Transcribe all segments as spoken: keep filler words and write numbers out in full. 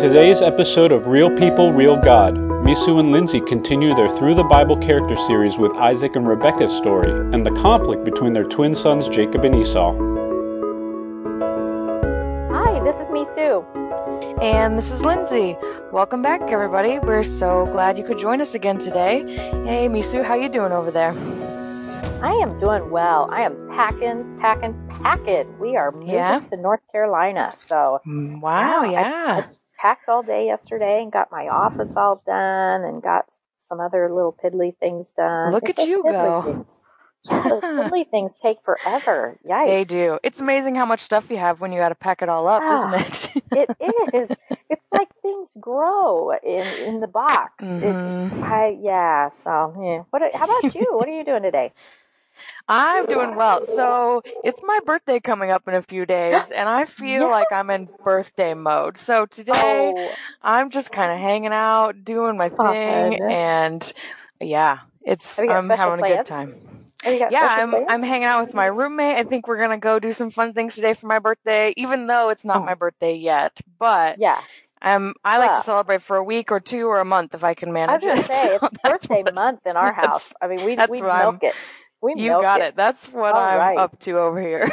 today's episode of Real People, Real God, Misu and Lindsay continue their Through the Bible character series with Isaac and Rebecca's story and the conflict between their twin sons Jacob and Esau. Hi, this is Misu. And this is Lindsay. Welcome back, everybody. We're so glad you could join us again today. Hey, Misu, how you doing over there? I am doing well. I am packing, packing, packing. We are moving yeah. to North Carolina. So wow, yeah. yeah. I, I packed all day yesterday and got my office all done and got some other little piddly things done. Look it's at you go. Things. Yeah, those piddly things take forever. Yikes. They do. It's amazing how much stuff you have when you got to pack it all up, ah, isn't it? It is. It's like things grow in, in the box. Mm-hmm. It, I, yeah. So, yeah. What? How about you? What are you doing today? I'm doing well. So it's my birthday coming up in a few days, and I feel yes. like I'm in birthday mode. So today, oh. I'm just kind of hanging out, doing my Fun. thing, and yeah, it's I'm having plans? a good time. Yeah, I'm plans? I'm hanging out with my roommate. I think we're gonna go do some fun things today for my birthday, even though it's not oh. my birthday yet. But yeah. Um, I like uh, to celebrate for a week or two or a month if I can manage it. I was gonna it. say so it's birthday what, month in our house. I mean, we we milk I'm, it. We you got it. it. That's what All I'm right. up to over here.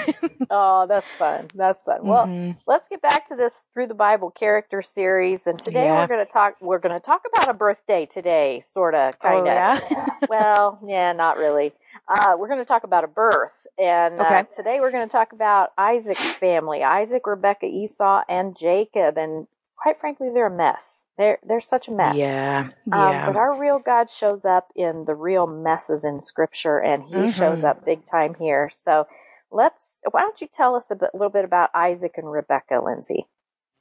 Oh, that's fun. That's fun. Well, mm-hmm. let's get back to this Through the Bible character series. And today yeah. we're going to talk, we're going to talk about a birthday today, sort of, kind of. Oh, yeah? Well, yeah, not really. Uh, we're going to talk about a birth. And okay. uh, today we're going to talk about Isaac's family, Isaac, Rebecca, Esau, and Jacob. And quite frankly, they're a mess. They're they're such a mess. Yeah, yeah. Um, but our real God shows up in the real messes in Scripture, and He mm-hmm. shows up big time here. So let's. Why don't you tell us a bit, little bit about Isaac and Rebecca, Lindsay?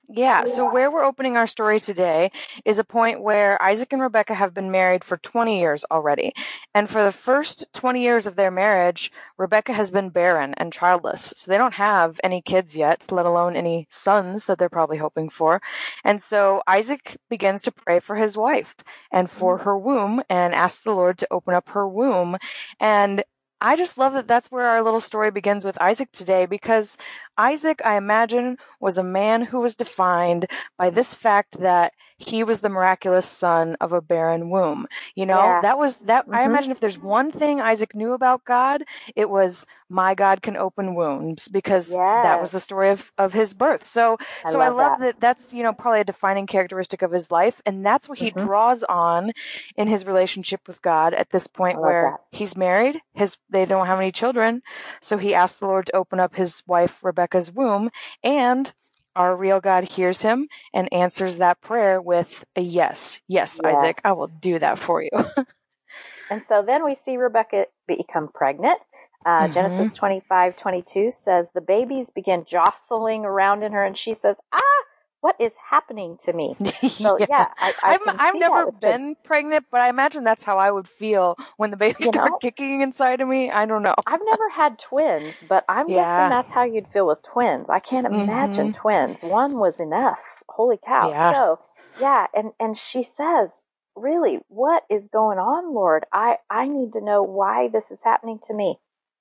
Yeah, yeah, so where we're opening our story today is a point where Isaac and Rebecca have been married for twenty years already. And for the first twenty years of their marriage, Rebecca has been barren and childless. So they don't have any kids yet, let alone any sons that they're probably hoping for. And so Isaac begins to pray for his wife and for her womb and asks the Lord to open up her womb. And I just love that that's where our little story begins with Isaac today, because Isaac, I imagine, was a man who was defined by this fact that he was the miraculous son of a barren womb. You know, yeah. that was that. Mm-hmm. I imagine if there's one thing Isaac knew about God, it was my God can open wombs, because yes. that was the story of, of his birth. So, I so love I love that. that that's, you know, probably a defining characteristic of his life. And that's what mm-hmm. he draws on in his relationship with God at this point where that. he's married, his, they don't have any children. So he asked the Lord to open up his wife, Rebecca's womb, and our real God hears him and answers that prayer with a yes. Yes, yes. Isaac, I will do that for you. And so then we see Rebecca become pregnant. Uh, mm-hmm. Genesis twenty-five twenty-two says the babies begin jostling around in her, and she says, ah, what is happening to me? So yeah, yeah I, I can I've see never that been kids. pregnant, but I imagine that's how I would feel when the babies you start know? kicking inside of me. I don't know. I've never had twins, but I'm yeah. guessing that's how you'd feel with twins. I can't imagine mm-hmm. twins. One was enough. Holy cow. Yeah. So yeah. And, and she says, really, what is going on, Lord? I, I need to know why this is happening to me.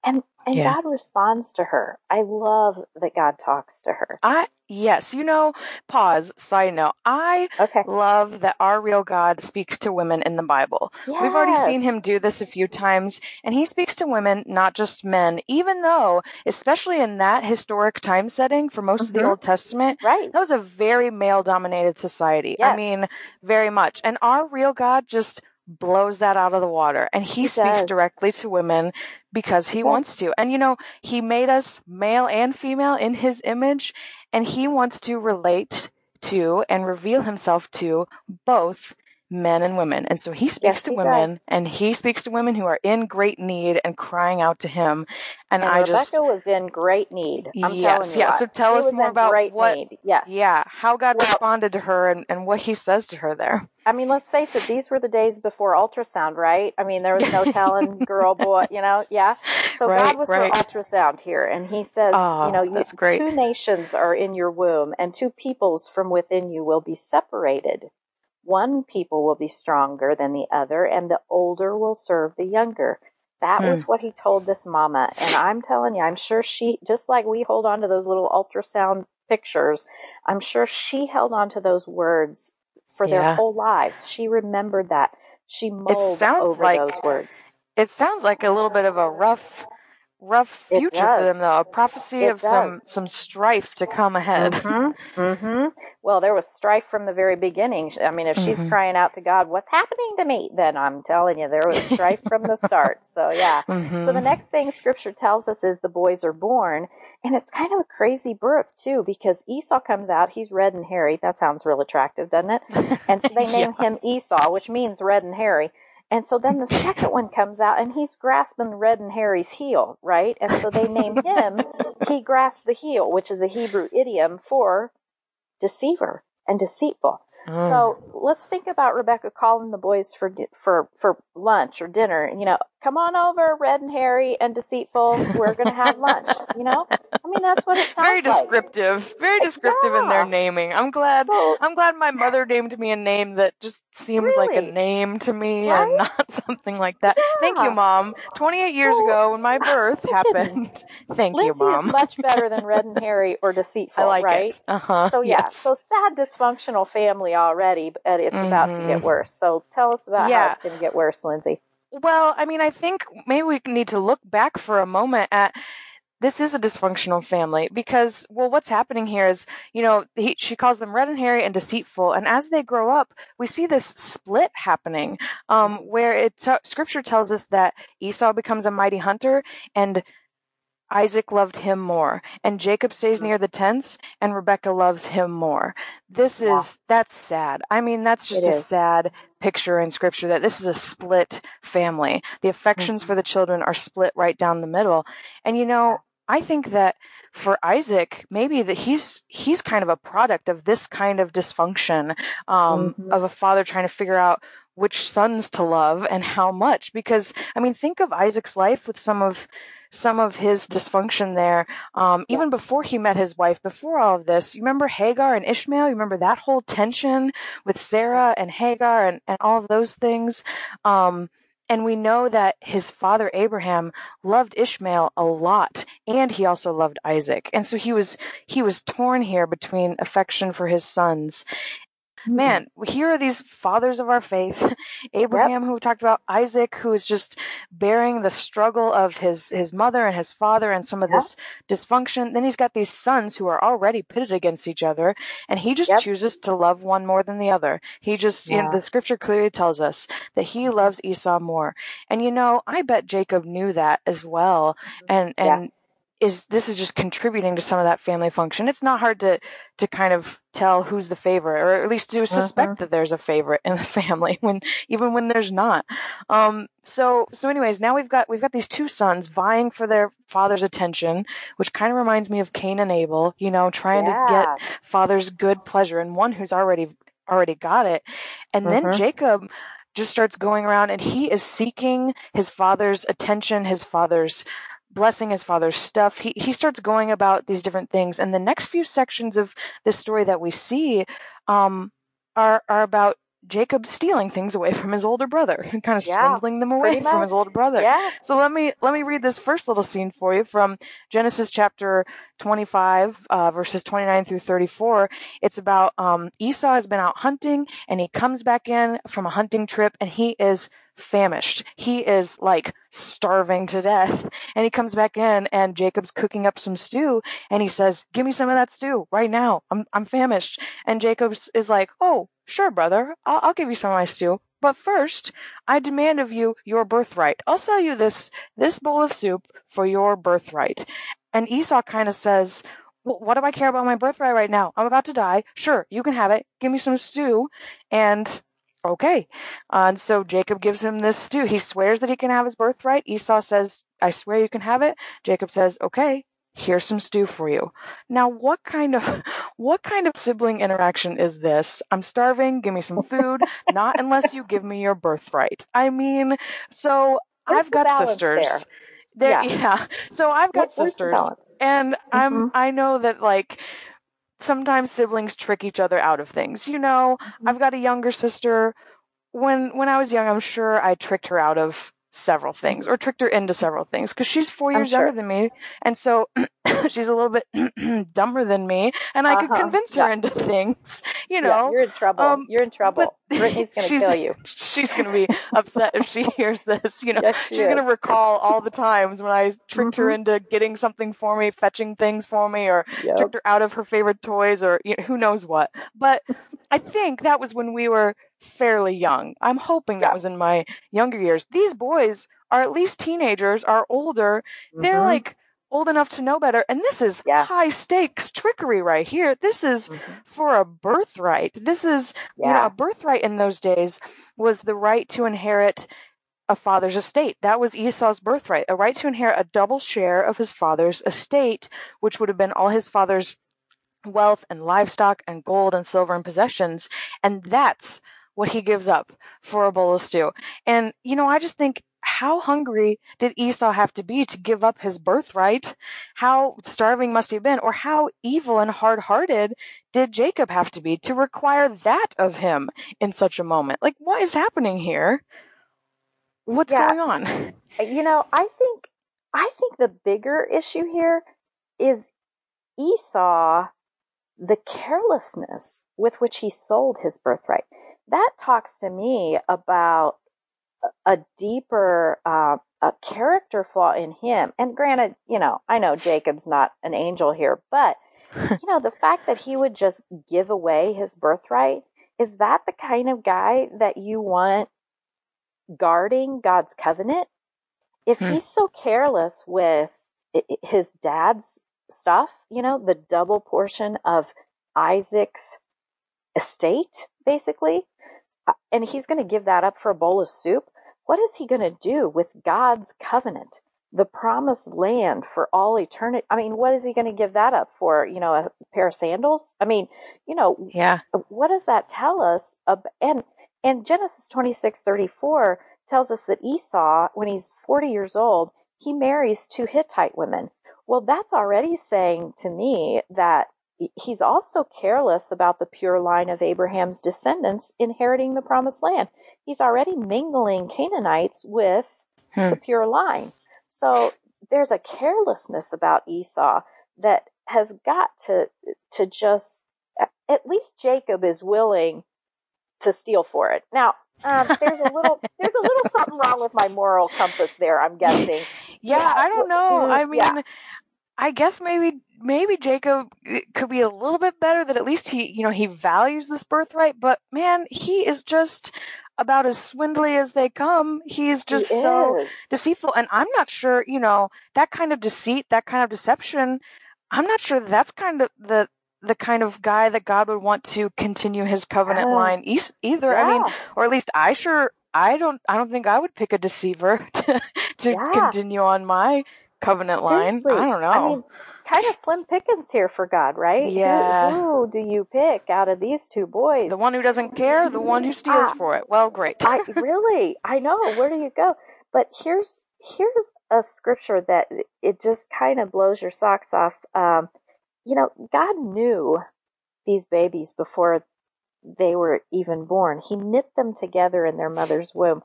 And and yeah. God responds to her. I love that God talks to her. I yes, you know, pause, side note. I okay. love that our real God speaks to women in the Bible. Yes. We've already seen him do this a few times, and he speaks to women, not just men, even though, especially in that historic time setting for most mm-hmm. of the Old Testament, right. that was a very male-dominated society. Yes. I mean, very much. And our real God just blows that out of the water, and he, he speaks does. directly to women because he exactly. wants to. And you know, he made us male and female in his image, and he wants to relate to and reveal himself to both men and women. And so he speaks yes, to he women does. and he speaks to women who are in great need and crying out to him. And, and I Rebecca just was in great need. I'm yes, telling you. Yeah. So tell she us more about what, yes. yeah, how God well, responded to her and, and what he says to her there. I mean, let's face it. These were the days before ultrasound, right? I mean, there was no telling girl, boy, you know? Yeah. So right, God was right. her ultrasound here. And he says, oh, you know, you, two nations are in your womb, and two peoples from within you will be separated. One people will be stronger than the other, and the older will serve the younger. That mm. was what he told this mama. And I'm telling you, I'm sure she, just like we hold on to those little ultrasound pictures, I'm sure she held on to those words for yeah. their whole lives. She remembered that. She mulled over like, those words. It sounds like a little bit of a rough, rough future for them, though. A prophecy it of does. some some strife to come ahead. Mm-hmm. Mm-hmm. Well, there was strife from the very beginning. I mean, if mm-hmm. she's crying out to God, what's happening to me? Then I'm telling you, there was strife from the start. So, yeah. Mm-hmm. So the next thing Scripture tells us is the boys are born. And it's kind of a crazy birth, too, because Esau comes out. He's red and hairy. That sounds real attractive, doesn't it? And so they name yeah. him Esau, which means red and hairy. And so then the second one comes out, and he's grasping Red and Harry's heel, right? And so they name him, he grasped the heel, which is a Hebrew idiom for deceiver and deceitful. Mm. So let's think about Rebecca calling the boys for for for lunch or dinner. You know, come on over, Red and Harry and deceitful. We're going to have lunch. You know, I mean that's what it sounds very descriptive, like. very descriptive yeah. in their naming. I'm glad. So, I'm glad my mother named me a name that just seems really? like a name to me, right? And not something like that. Yeah. Thank you, Mom. twenty-eight so, years ago, when my birth happened. Thank Lindsay you, Mom. Is much better than Red and Harry or deceitful. I like right? it. Uh huh. So yeah. Yes. So sad, dysfunctional family. Already, but it's mm-hmm. about to get worse. So tell us about yeah. how it's going to get worse, Lindsay. Well, I mean, I think maybe we need to look back for a moment at this is a dysfunctional family because, well, what's happening here is, you know, he, she calls them red and hairy and deceitful. And as they grow up, we see this split happening um, where it t- Scripture tells us that Esau becomes a mighty hunter and Isaac loved him more, and Jacob stays near the tents, and Rebecca loves him more. This yeah. is, that's sad. I mean, that's just it a is. sad picture in Scripture that this is a split family. The affections mm-hmm. for the children are split right down the middle. And, you know, I think that for Isaac, maybe that he's he's kind of a product of this kind of dysfunction um, mm-hmm. of a father trying to figure out which sons to love and how much. Because, I mean, think of Isaac's life with some of some of his dysfunction there, um, even before he met his wife, before all of this. You remember Hagar and Ishmael? You remember that whole tension with Sarah and Hagar and, and all of those things? Um, and we know that his father, Abraham, loved Ishmael a lot, and he also loved Isaac. And so he was he was torn here between affection for his sons. Man, here are these fathers of our faith, Abraham, yep. who we talked about, Isaac, who is just bearing the struggle of his, his mother and his father and some of yep. this dysfunction. Then he's got these sons who are already pitted against each other, and he just yep. chooses to love one more than the other. He just, yeah. you know, the Scripture clearly tells us that he loves Esau more. And, you know, I bet Jacob knew that as well. And, and, yeah. is this is just contributing to some of that family function. It's not hard to, to kind of tell who's the favorite, or at least to suspect mm-hmm. that there's a favorite in the family when, even when there's not. Um, so, so anyways, now we've got, we've got these two sons vying for their father's attention, which kind of reminds me of Cain and Abel, you know, trying yeah. to get father's good pleasure, and one who's already, already got it. And mm-hmm. then Jacob just starts going around, and he is seeking his father's attention, his father's blessing, his father's stuff. He he starts going about these different things. And the next few sections of this story that we see um, are are about Jacob stealing things away from his older brother and kind of yeah, swindling them away from his older brother. Yeah. So let me let me read this first little scene for you from Genesis chapter twenty-five, uh, verses twenty-nine through thirty-four. It's about um, Esau has been out hunting, and he comes back in from a hunting trip, and he is famished. He is like starving to death. And he comes back in, and Jacob's cooking up some stew, and he says, "Give me some of that stew right now. I'm I'm famished." And Jacob is like, "Oh, sure, brother. I'll, I'll give you some of my stew. But first, I demand of you your birthright. I'll sell you this this bowl of soup for your birthright." And Esau kind of says, "Well, what do I care about my birthright right now? I'm about to die. Sure, you can have it. Give me some stew." And okay. Uh, and so Jacob gives him this stew. He swears that he can have his birthright. Esau says, "I swear you can have it." Jacob says, "Okay, here's some stew for you." Now, what kind of what kind of sibling interaction is this? I'm starving. Give me some food. Not unless you give me your birthright. I mean, so Where's I've got sisters. There? There, yeah. yeah. So I've got Where's sisters, and mm-hmm. I'm I know that like. sometimes siblings trick each other out of things. You know, I've got a younger sister. When when I was young, I'm sure I tricked her out of several things, or tricked her into several things, because she's four years I'm sure. younger than me. And so she's a little bit dumber than me, and I uh-huh. could convince yeah. her into things, you know. Yeah, you're in trouble. Um, you're in trouble. Brittany's going to kill you. She's going to be upset if she hears this, you know. Yes, she she's going to recall all the times when I tricked mm-hmm. her into getting something for me, fetching things for me, or yep. tricked her out of her favorite toys, or you know, who knows what. But I think that was when we were fairly young. I'm hoping that yeah. was in my younger years. These boys are at least teenagers, are older. Mm-hmm. They're like old enough to know better. And this is yeah. high stakes trickery right here. This is mm-hmm. for a birthright. This is yeah. you know, a birthright in those days was the right to inherit a father's estate. That was Esau's birthright, a right to inherit a double share of his father's estate, which would have been all his father's wealth and livestock and gold and silver and possessions. And that's what he gives up for a bowl of stew. And, you know, I just think, how hungry did Esau have to be to give up his birthright? How starving must he have been? Or how evil and hard-hearted did Jacob have to be to require that of him in such a moment? Like, what is happening here? What's yeah. going on? You know, I think, I think the bigger issue here is Esau, the carelessness with which he sold his birthright. That talks to me about a deeper uh, a character flaw in him. And granted, you know, I know Jacob's not an angel here, but, you know, the fact that he would just give away his birthright, is that the kind of guy that you want guarding God's covenant? If hmm. he's so careless with his dad's stuff, you know, the double portion of Isaac's estate, basically, and he's going to give that up for a bowl of soup, what is he going to do with God's covenant, the promised land for all eternity? I mean, what is he going to give that up for, you know, a pair of sandals? I mean, you know, yeah. what does that tell us? About, and and Genesis twenty-six thirty-four tells us that Esau, when he's forty years old, he marries two Hittite women. Well, that's already saying to me that he's also careless about the pure line of Abraham's descendants inheriting the promised land. He's already mingling Canaanites with hmm. the pure line. So there's a carelessness about Esau that has got to, to just, at least Jacob is willing to steal for it. Now, um, there's a little, there's a little something wrong with my moral compass there, I'm guessing. Yeah, yeah. I don't know. Mm-hmm. I mean, yeah. I guess maybe maybe Jacob could be a little bit better, that at least he, you know, he values this birthright, but man, he is just about as swindly as they come. He's just he so is. deceitful. And I'm not sure, you know, that kind of deceit, that kind of deception, I'm not sure that's kind of the the kind of guy that God would want to continue his covenant um, line e- either. Yeah. I mean, or at least I sure, I don't, I don't think I would pick a deceiver to, to yeah. continue on my covenant line. Seriously. I don't know. I mean, kind of slim pickings here for God, right? Yeah. Who, who do you pick out of these two boys? The one who doesn't care, the one who steals ah, for it. Well, great. I really, I know. Where do you go? But here's here's a scripture that it just kind of blows your socks off. Um, you know, God knew these babies before they were even born. He knit them together in their mother's womb.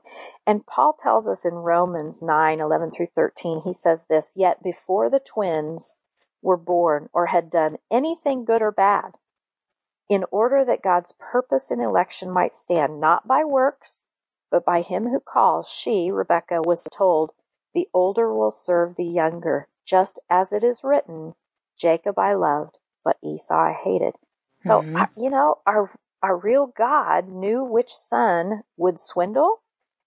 And Paul tells us in Romans nine, eleven through thirteen, he says this, "Yet before the twins were born or had done anything good or bad, in order that God's purpose in election might stand, not by works, but by him who calls, she," Rebecca, "was told, the older will serve the younger, just as it is written, Jacob I loved, but Esau I hated." So, mm-hmm. I, you know, our Our real God knew which son would swindle,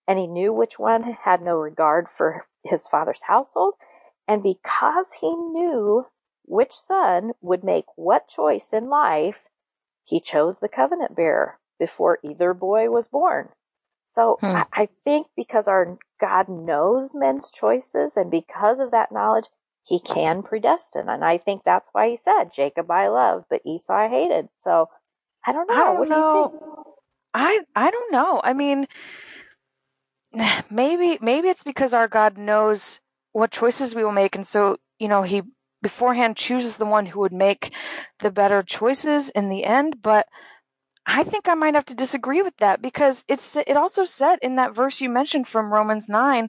and he knew which one had no regard for his father's household. And because he knew which son would make what choice in life, he chose the covenant bearer before either boy was born. So hmm. I, I think because our God knows men's choices, and because of that knowledge, he can predestine. And I think that's why he said, "Jacob I loved, but Esau I hated." So I don't know. I don't what know. Do you think? I I don't know. I mean, maybe maybe it's because our God knows what choices we will make, and so, you know, he beforehand chooses the one who would make the better choices in the end. But I think I might have to disagree with that, because it's it also said in that verse you mentioned from Romans nine,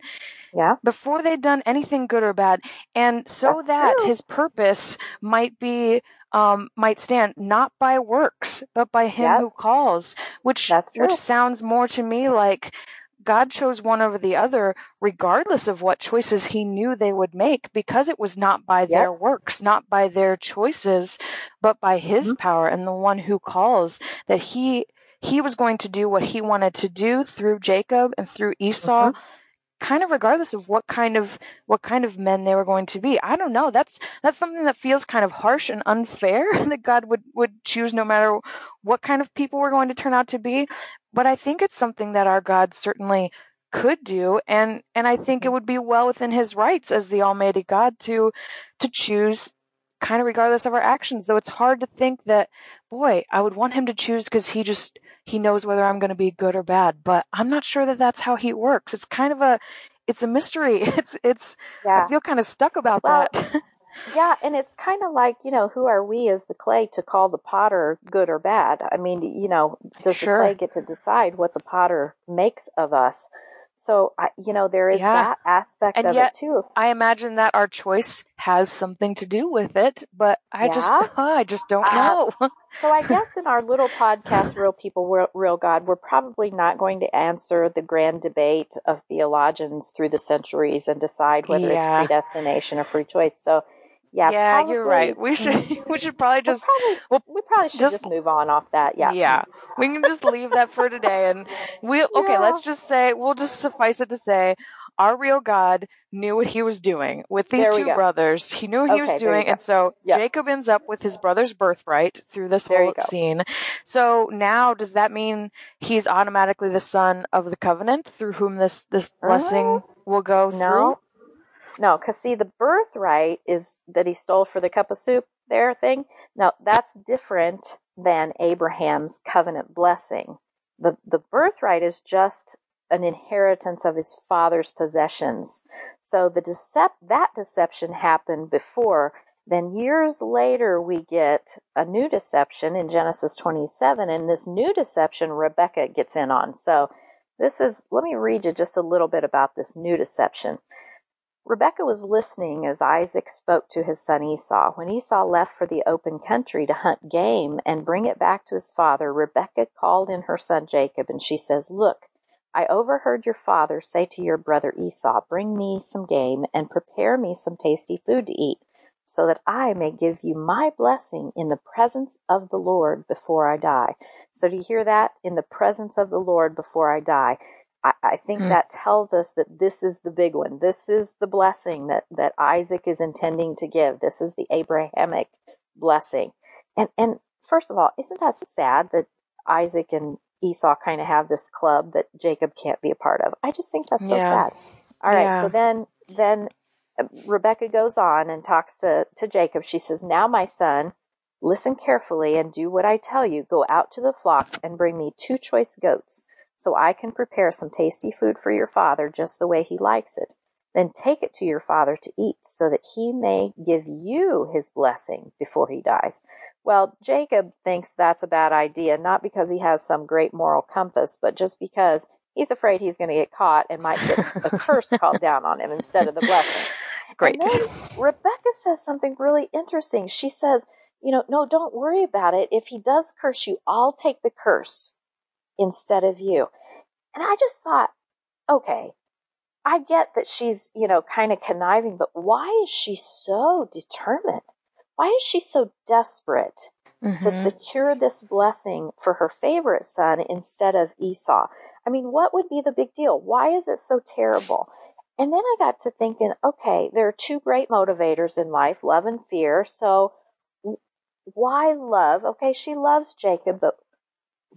yeah, before they'd done anything good or bad, and so That's that true. His purpose might be um, might stand not by works but by Him yep. who calls, which which sounds more to me like God chose one over the other, regardless of what choices He knew they would make, because it was not by yep. their works, not by their choices, but by His mm-hmm. power and the one who calls, that He He was going to do what He wanted to do through Jacob and through Esau, mm-hmm. kind of regardless of what kind of what kind of men they were going to be. I don't know. That's that's something that feels kind of harsh and unfair that God would would choose no matter what kind of people we're going to turn out to be. But I think it's something that our God certainly could do, and and I think it would be well within His rights as the Almighty God to to choose kind of regardless of our actions, though it's hard to think that, boy, I would want Him to choose because he just he knows whether I'm going to be good or bad, but I'm not sure that that's how He works. It's kind of a it's a mystery. It's it's yeah. I feel kind of stuck about well, that. Yeah, and it's kind of like, you know, who are we as the clay to call the potter good or bad? I mean, you know, does sure. the clay get to decide what the potter makes of us? So, you know, there is yeah. that aspect and of yet, it too. I imagine that our choice has something to do with it, but I yeah. just, uh, I just don't uh, know. So I guess in our little podcast, Real People, Real God, we're probably not going to answer the grand debate of theologians through the centuries and decide whether yeah. it's predestination or free choice. So Yeah, yeah probably, you're right. We should we should probably just probably, well, we probably should just, just move on off that. Yeah, yeah. We can just leave that for today, and we we'll, okay. Yeah. Let's just say we'll just suffice it to say, our real God knew what He was doing with these two go. brothers. He knew what okay, He was doing, and so yep. Jacob ends up with his brother's birthright through this there whole scene. So now, does that mean he's automatically the son of the covenant through whom this this blessing uh, will go no. through? No, because see, the birthright is that he stole for the cup of soup there thing. Now, that's different than Abraham's covenant blessing. The the birthright is just an inheritance of his father's possessions. So the decep- that deception happened before. Then years later, we get a new deception in Genesis twenty-seven, and this new deception Rebecca gets in on. So this is, let me read you just a little bit about this new deception. Rebecca was listening as Isaac spoke to his son Esau. When Esau left for the open country to hunt game and bring it back to his father, Rebecca called in her son Jacob, and she says, "Look, I overheard your father say to your brother Esau, 'Bring me some game and prepare me some tasty food to eat, so that I may give you my blessing in the presence of the Lord before I die.'" So do you hear that? In the presence of the Lord before I die. I think mm-hmm. that tells us that this is the big one. This is the blessing that, that Isaac is intending to give. This is the Abrahamic blessing. And and first of all, isn't that sad that Isaac and Esau kind of have this club that Jacob can't be a part of? I just think that's so yeah. sad. All right, yeah. so then then Rebecca goes on and talks to, to Jacob. She says, "Now, my son, listen carefully and do what I tell you. Go out to the flock and bring me two choice goats, so I can prepare some tasty food for your father just the way he likes it. Then take it to your father to eat, so that he may give you his blessing before he dies." Well, Jacob thinks that's a bad idea, not because he has some great moral compass, but just because he's afraid he's going to get caught and might get a curse called down on him instead of the blessing. Great. And then Rebecca says something really interesting. She says, you know, no, don't worry about it. If he does curse you, I'll take the curse instead of you. And I just thought, okay, I get that she's, you know, kind of conniving, but why is she so determined? Why is she so desperate mm-hmm. to secure this blessing for her favorite son instead of Esau? I mean, what would be the big deal? Why is it so terrible? And then I got to thinking, okay, there are two great motivators in life, love and fear. So why love? Okay, she loves Jacob, but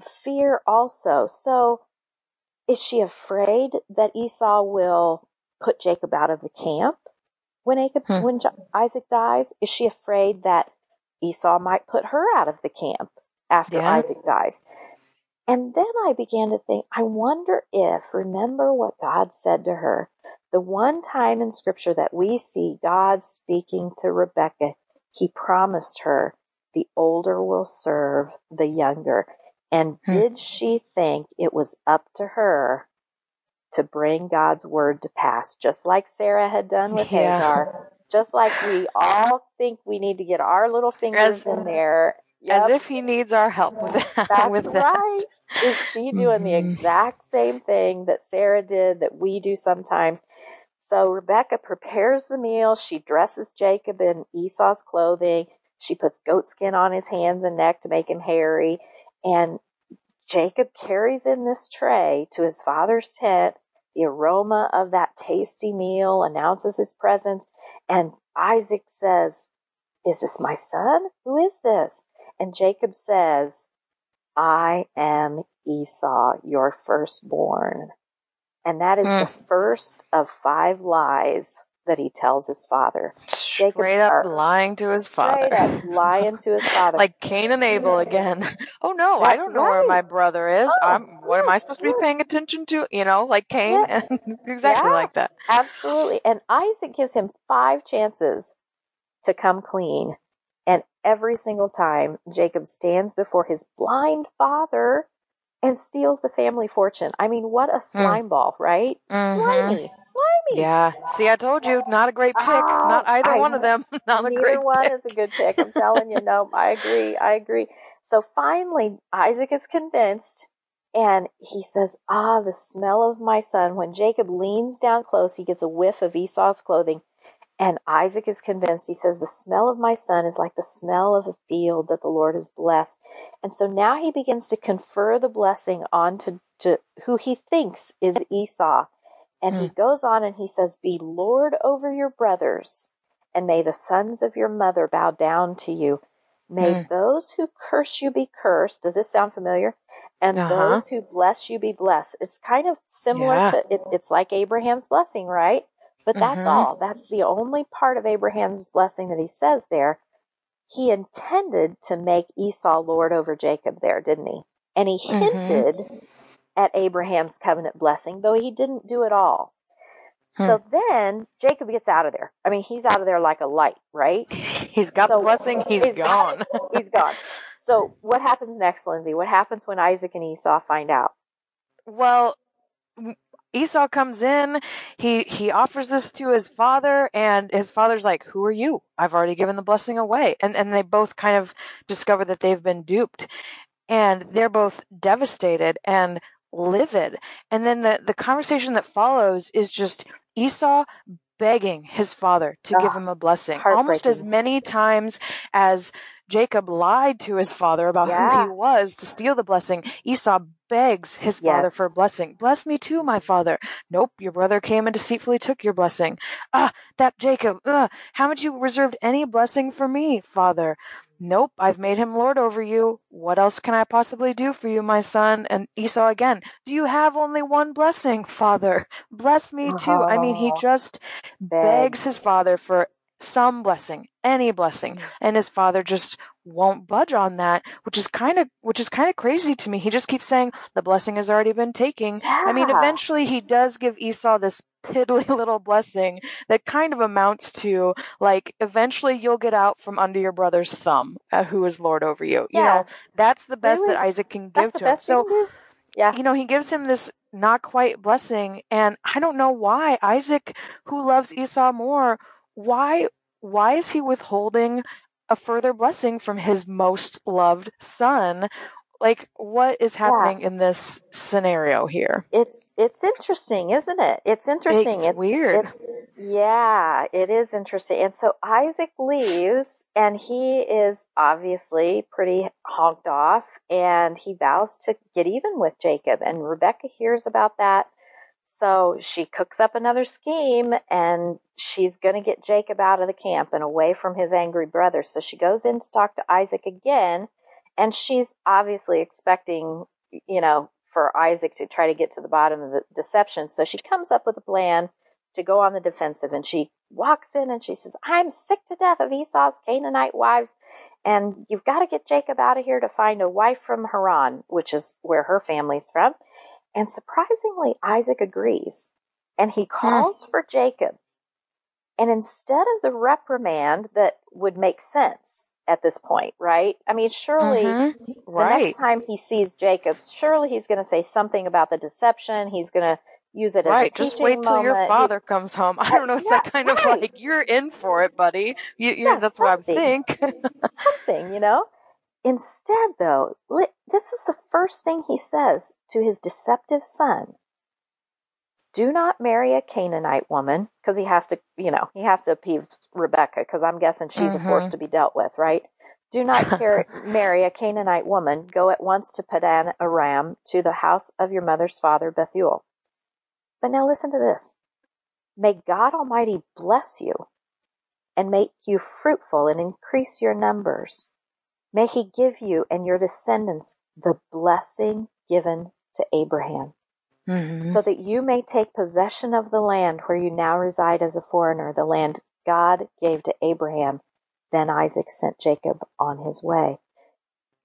fear also. So is she afraid that Esau will put Jacob out of the camp when, Jacob, hmm. when Isaac dies? Is she afraid that Esau might put her out of the camp after yeah. Isaac dies? And then I began to think, I wonder if, remember what God said to her, the one time in Scripture that we see God speaking to Rebecca, He promised her, the older will serve the younger. And hmm. did she think it was up to her to bring God's word to pass, just like Sarah had done with yeah. Hagar, just like we all think we need to get our little fingers as, in there. Yep. As if he needs our help with that. That's with right. That. Is she doing mm-hmm. the exact same thing that Sarah did, that we do sometimes? So Rebecca prepares the meal. She dresses Jacob in Esau's clothing. She puts goat skin on his hands and neck to make him hairy. And Jacob carries in this tray to his father's tent. The aroma of that tasty meal announces his presence. And Isaac says, "Is this my son? Who is this?" And Jacob says, "I am Esau, your firstborn." And that is mm. the first of five lies that he tells his father. Jacob, straight up or, lying to his father. Straight up lying to his father. Like Cain and Abel again. Oh, no, That's I don't right. know where my brother is. Oh, I'm, what am I supposed to be paying attention to? You know, like Cain. Yeah. And exactly yeah, like that. Absolutely. And Isaac gives him five chances to come clean. And every single time, Jacob stands before his blind father and steals the family fortune. I mean, what a slime mm. ball, right? Mm-hmm. Slimy, slimy. Yeah. See, I told you, not a great pick. Oh, not either I, one of them. Not a great pick. Neither one is a good pick. I'm telling you, no, I agree. I agree. So finally, Isaac is convinced, and he says, "Ah, the smell of my son." When Jacob leans down close, he gets a whiff of Esau's clothing, and Isaac is convinced. He says, "The smell of my son is like the smell of a field that the Lord has blessed." And so now he begins to confer the blessing on to, to who he thinks is Esau. And mm. he goes on and he says, "Be Lord over your brothers, and may the sons of your mother bow down to you. May mm. those who curse you be cursed." Does this sound familiar? "And uh-huh. those who bless you be blessed." It's kind of similar yeah. to, it, it's like Abraham's blessing, right? But that's mm-hmm. all. That's the only part of Abraham's blessing that he says there. He intended to make Esau lord over Jacob there, didn't he? And he hinted mm-hmm. at Abraham's covenant blessing, though he didn't do it all. Hmm. So then Jacob gets out of there. I mean, he's out of there like a light, right? He's got so, the blessing. He's, he's gone. Got, he's gone. So what happens next, Lindsay? What happens when Isaac and Esau find out? Well, Esau comes in, he, he offers this to his father, and his father's like, "Who are you? I've already given the blessing away." And and they both kind of discover that they've been duped, and they're both devastated and livid. And then the, the conversation that follows is just Esau begging his father to oh, give him a blessing, almost as many times as Jacob lied to his father about yeah. who he was to steal the blessing. Esau begs his yes. father for a blessing. "Bless me too, my father." "Nope, your brother came and deceitfully took your blessing." "Ah, that Jacob, uh, haven't you reserved any blessing for me, father?" "Nope, I've made him lord over you. What else can I possibly do for you, my son?" And Esau again, "Do you have only one blessing, father? Bless me too." Oh, I mean, he just begs. begs his father for some blessing, any blessing, and his father just won't budge on that, which is kind of which is kind of crazy to me. He just keeps saying the blessing has already been taken. Yeah. I mean, eventually he does give Esau this piddly little blessing that kind of amounts to like, eventually you'll get out from under your brother's thumb, uh, who is lord over you. Yeah. You know, that's the best really? that Isaac can give that's to him. So, yeah, you know, he gives him this not quite blessing, and I don't know why Isaac, who loves Esau more. Why why is he withholding a further blessing from his most loved son? Like, what is happening yeah. in this scenario here? It's it's interesting, isn't it? It's interesting. It's, it's weird. It's, yeah, it is interesting. And so Isaac leaves, and he is obviously pretty honked off, and he vows to get even with Jacob. And Rebecca hears about that. So she cooks up another scheme, and she's going to get Jacob out of the camp and away from his angry brother. So she goes in to talk to Isaac again, and she's obviously expecting, you know, for Isaac to try to get to the bottom of the deception. So she comes up with a plan to go on the defensive, and she walks in and she says, "I'm sick to death of Esau's Canaanite wives, and you've got to get Jacob out of here to find a wife from Haran," which is where her family's from. And surprisingly, Isaac agrees, and he calls hmm. for Jacob. And instead of the reprimand that would make sense at this point, right? I mean, surely mm-hmm. the right. next time he sees Jacob, surely he's going to say something about the deception. He's going to use it as right. a teaching just wait till moment. Your father he, comes home. I don't know. It's yeah, that kind right. of like, you're in for it, buddy. You, you yeah, know, that's something. What I think. Something, you know? Instead, though, this is the first thing he says to his deceptive son. Do not marry a Canaanite woman, because he has to, you know, he has to appease Rebecca, because I'm guessing she's mm-hmm. a force to be dealt with, right? Do not carry, marry a Canaanite woman. Go at once to Padan Aram, to the house of your mother's father, Bethuel. But now listen to this. May God Almighty bless you and make you fruitful and increase your numbers. May he give you and your descendants the blessing given to Abraham. Mm-hmm. So that you may take possession of the land where you now reside as a foreigner, the land God gave to Abraham. Then Isaac sent Jacob on his way.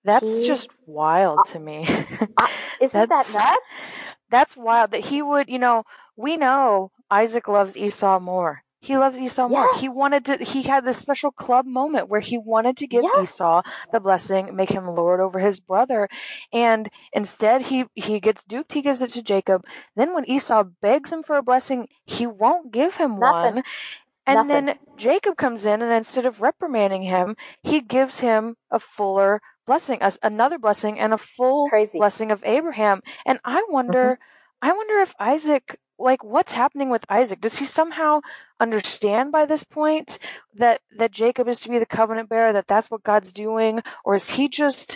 That's he, just wild uh, to me. Uh, isn't that's, that nuts? That's wild that he would, you know, we know Isaac loves Esau more. He loves Esau yes. more. He wanted to, he had this special club moment where he wanted to give yes. Esau the blessing, make him lord over his brother. And instead he, he gets duped. He gives it to Jacob. Then when Esau begs him for a blessing, he won't give him Nothing. one. And Nothing. then Jacob comes in, and instead of reprimanding him, he gives him a fuller blessing, a, another blessing and a full Crazy. blessing of Abraham. And I wonder, mm-hmm. I wonder if Isaac, like, what's happening with Isaac? Does he somehow understand by this point that, that Jacob is to be the covenant bearer, that that's what God's doing? Or is he just,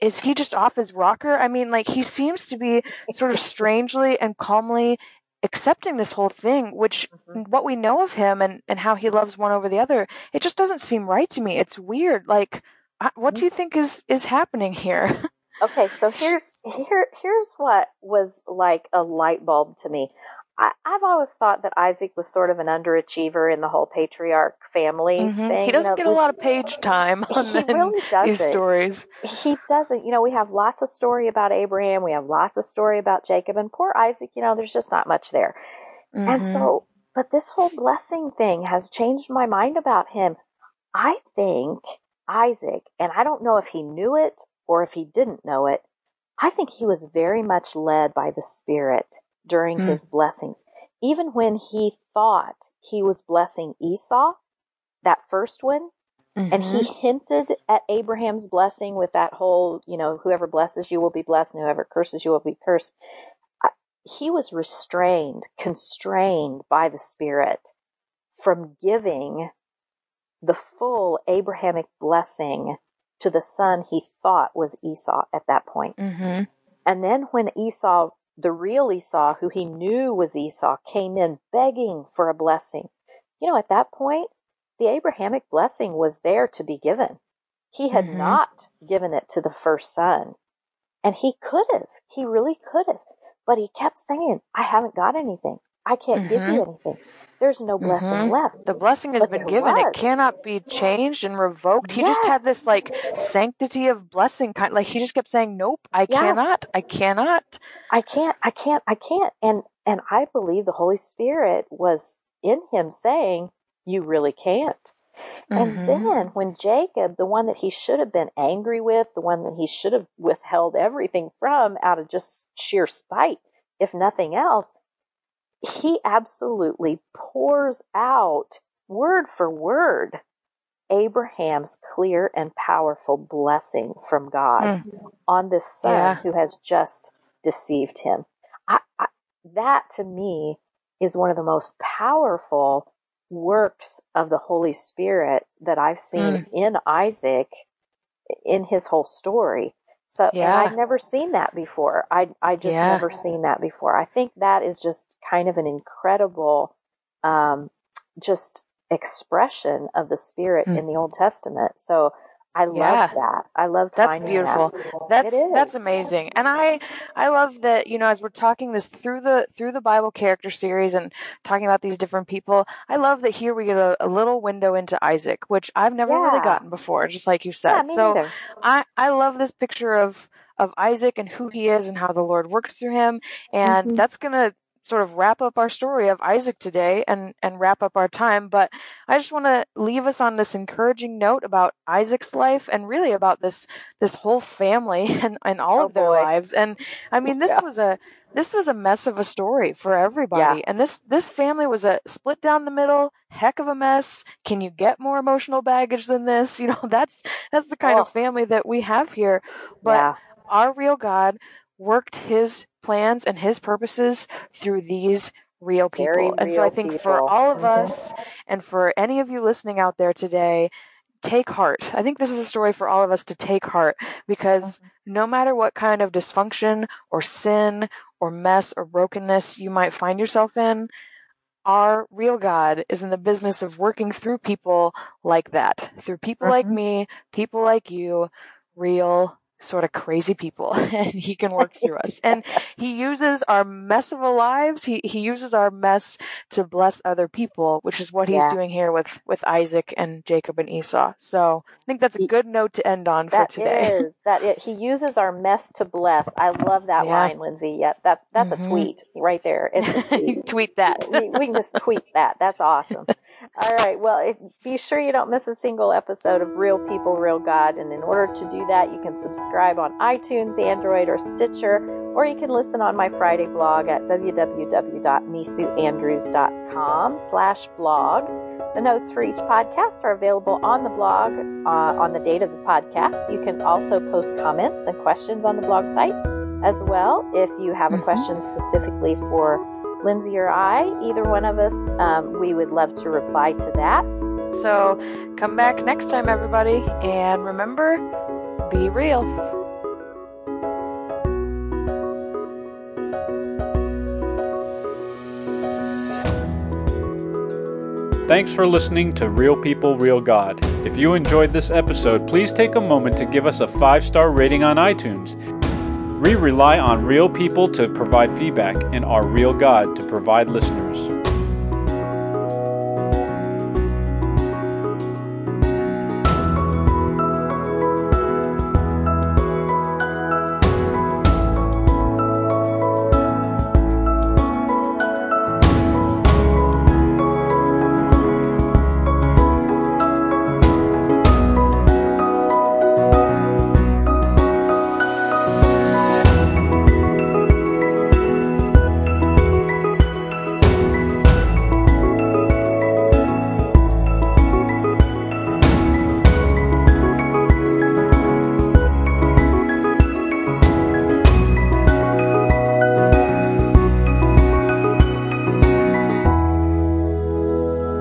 is he just off his rocker? I mean, like, he seems to be sort of strangely and calmly accepting this whole thing, which mm-hmm. what we know of him and, and how he loves one over the other, it just doesn't seem right to me. It's weird. Like, I, what do you think is, is happening here? Okay, so here's here here's what was like a light bulb to me. I, I've always thought that Isaac was sort of an underachiever in the whole patriarch family mm-hmm. thing. He doesn't you know, get a lot of page time on he really doesn't. these stories. He doesn't. You know, we have lots of story about Abraham. We have lots of story about Jacob. And poor Isaac, you know, there's just not much there. Mm-hmm. And so, but this whole blessing thing has changed my mind about him. I think Isaac, and I don't know if he knew it or if he didn't know it, I think he was very much led by the Spirit during mm. his blessings. Even when he thought he was blessing Esau, that first one, mm-hmm. and he hinted at Abraham's blessing with that whole, you know, whoever blesses you will be blessed and whoever curses you will be cursed. I, he was restrained, constrained by the Spirit from giving the full Abrahamic blessing to the son he thought was Esau at that point. Mm-hmm. And then when Esau, the real Esau, who he knew was Esau, came in begging for a blessing, you know, at that point, the Abrahamic blessing was there to be given. He had mm-hmm. not given it to the first son. And he could have. He really could have. But he kept saying, I haven't got anything. I can't mm-hmm. give you anything. There's no blessing mm-hmm. left. The blessing has but been given. Was. It cannot be changed and revoked. He yes. just had this like sanctity of blessing. kind. Like he just kept saying, nope, I yeah. cannot. I cannot. I can't. I can't. I can't. And, and I believe the Holy Spirit was in him saying, you really can't. Mm-hmm. And then when Jacob, the one that he should have been angry with, the one that he should have withheld everything from out of just sheer spite, if nothing else, he absolutely pours out, word for word, Abraham's clear and powerful blessing from God mm. on this son yeah. who has just deceived him. I, I, that, to me, is one of the most powerful works of the Holy Spirit that I've seen mm. in Isaac, in his whole story. So yeah. and I've never seen that before. I I just yeah. never seen that before. I think that is just kind of an incredible um, just expression of the Spirit mm. in the Old Testament. So I love yeah. that. I love that's beautiful. That. That's that's amazing. And I I love that, you know, as we're talking this through the through the Bible character series and talking about these different people, I love that here we get a, a little window into Isaac, which I've never yeah. really gotten before, just like you said. Yeah, me so neither. I I love this picture of of Isaac and who he is and how the Lord works through him, and mm-hmm. that's going to sort of wrap up our story of Isaac today and, and wrap up our time. But I just want to leave us on this encouraging note about Isaac's life and really about this this whole family and, and all oh, of their boy. lives. And I mean, this yeah. was a this was a mess of a story for everybody. Yeah. And this this family was a split down the middle, heck of a mess. Can you get more emotional baggage than this? You know, that's that's the kind oh. of family that we have here. But yeah. our real God worked his plans and his purposes through these real people. Very and real so I think people. For all of us and for any of you listening out there today, take heart. I think this is a story for all of us to take heart, because no matter what kind of dysfunction or sin or mess or brokenness you might find yourself in, our real God is in the business of working through people like that, through people mm-hmm. like me, people like you, real sort of crazy people, and he can work through us. And yes. he uses our mess of our lives. He he uses our mess to bless other people, which is what he's yeah. doing here with, with Isaac and Jacob and Esau. So I think that's a good he, note to end on for today. Is, that is. He uses our mess to bless. I love that yeah. line, Lindsay. Yeah, that, that's mm-hmm. a tweet right there. It's a tweet. You tweet that. we, we can just tweet that. That's awesome. All right. Well, if, be sure you don't miss a single episode of Real People, Real God. And in order to do that, you can subscribe on iTunes, Android, or Stitcher, or you can listen on my Friday blog at w w w dot misu andrews dot com slash blog. The notes for each podcast are available on the blog uh, on the date of the podcast. You can also post comments and questions on the blog site as well. If you have a mm-hmm. question specifically for Lindsay or I, either one of us, um, we would love to reply to that. So come back next time, everybody, and remember, be real. Thanks for listening to Real People, Real God. If you enjoyed this episode, please take a moment to give us a five-star rating on iTunes. We rely on real people to provide feedback and our real God to provide listeners.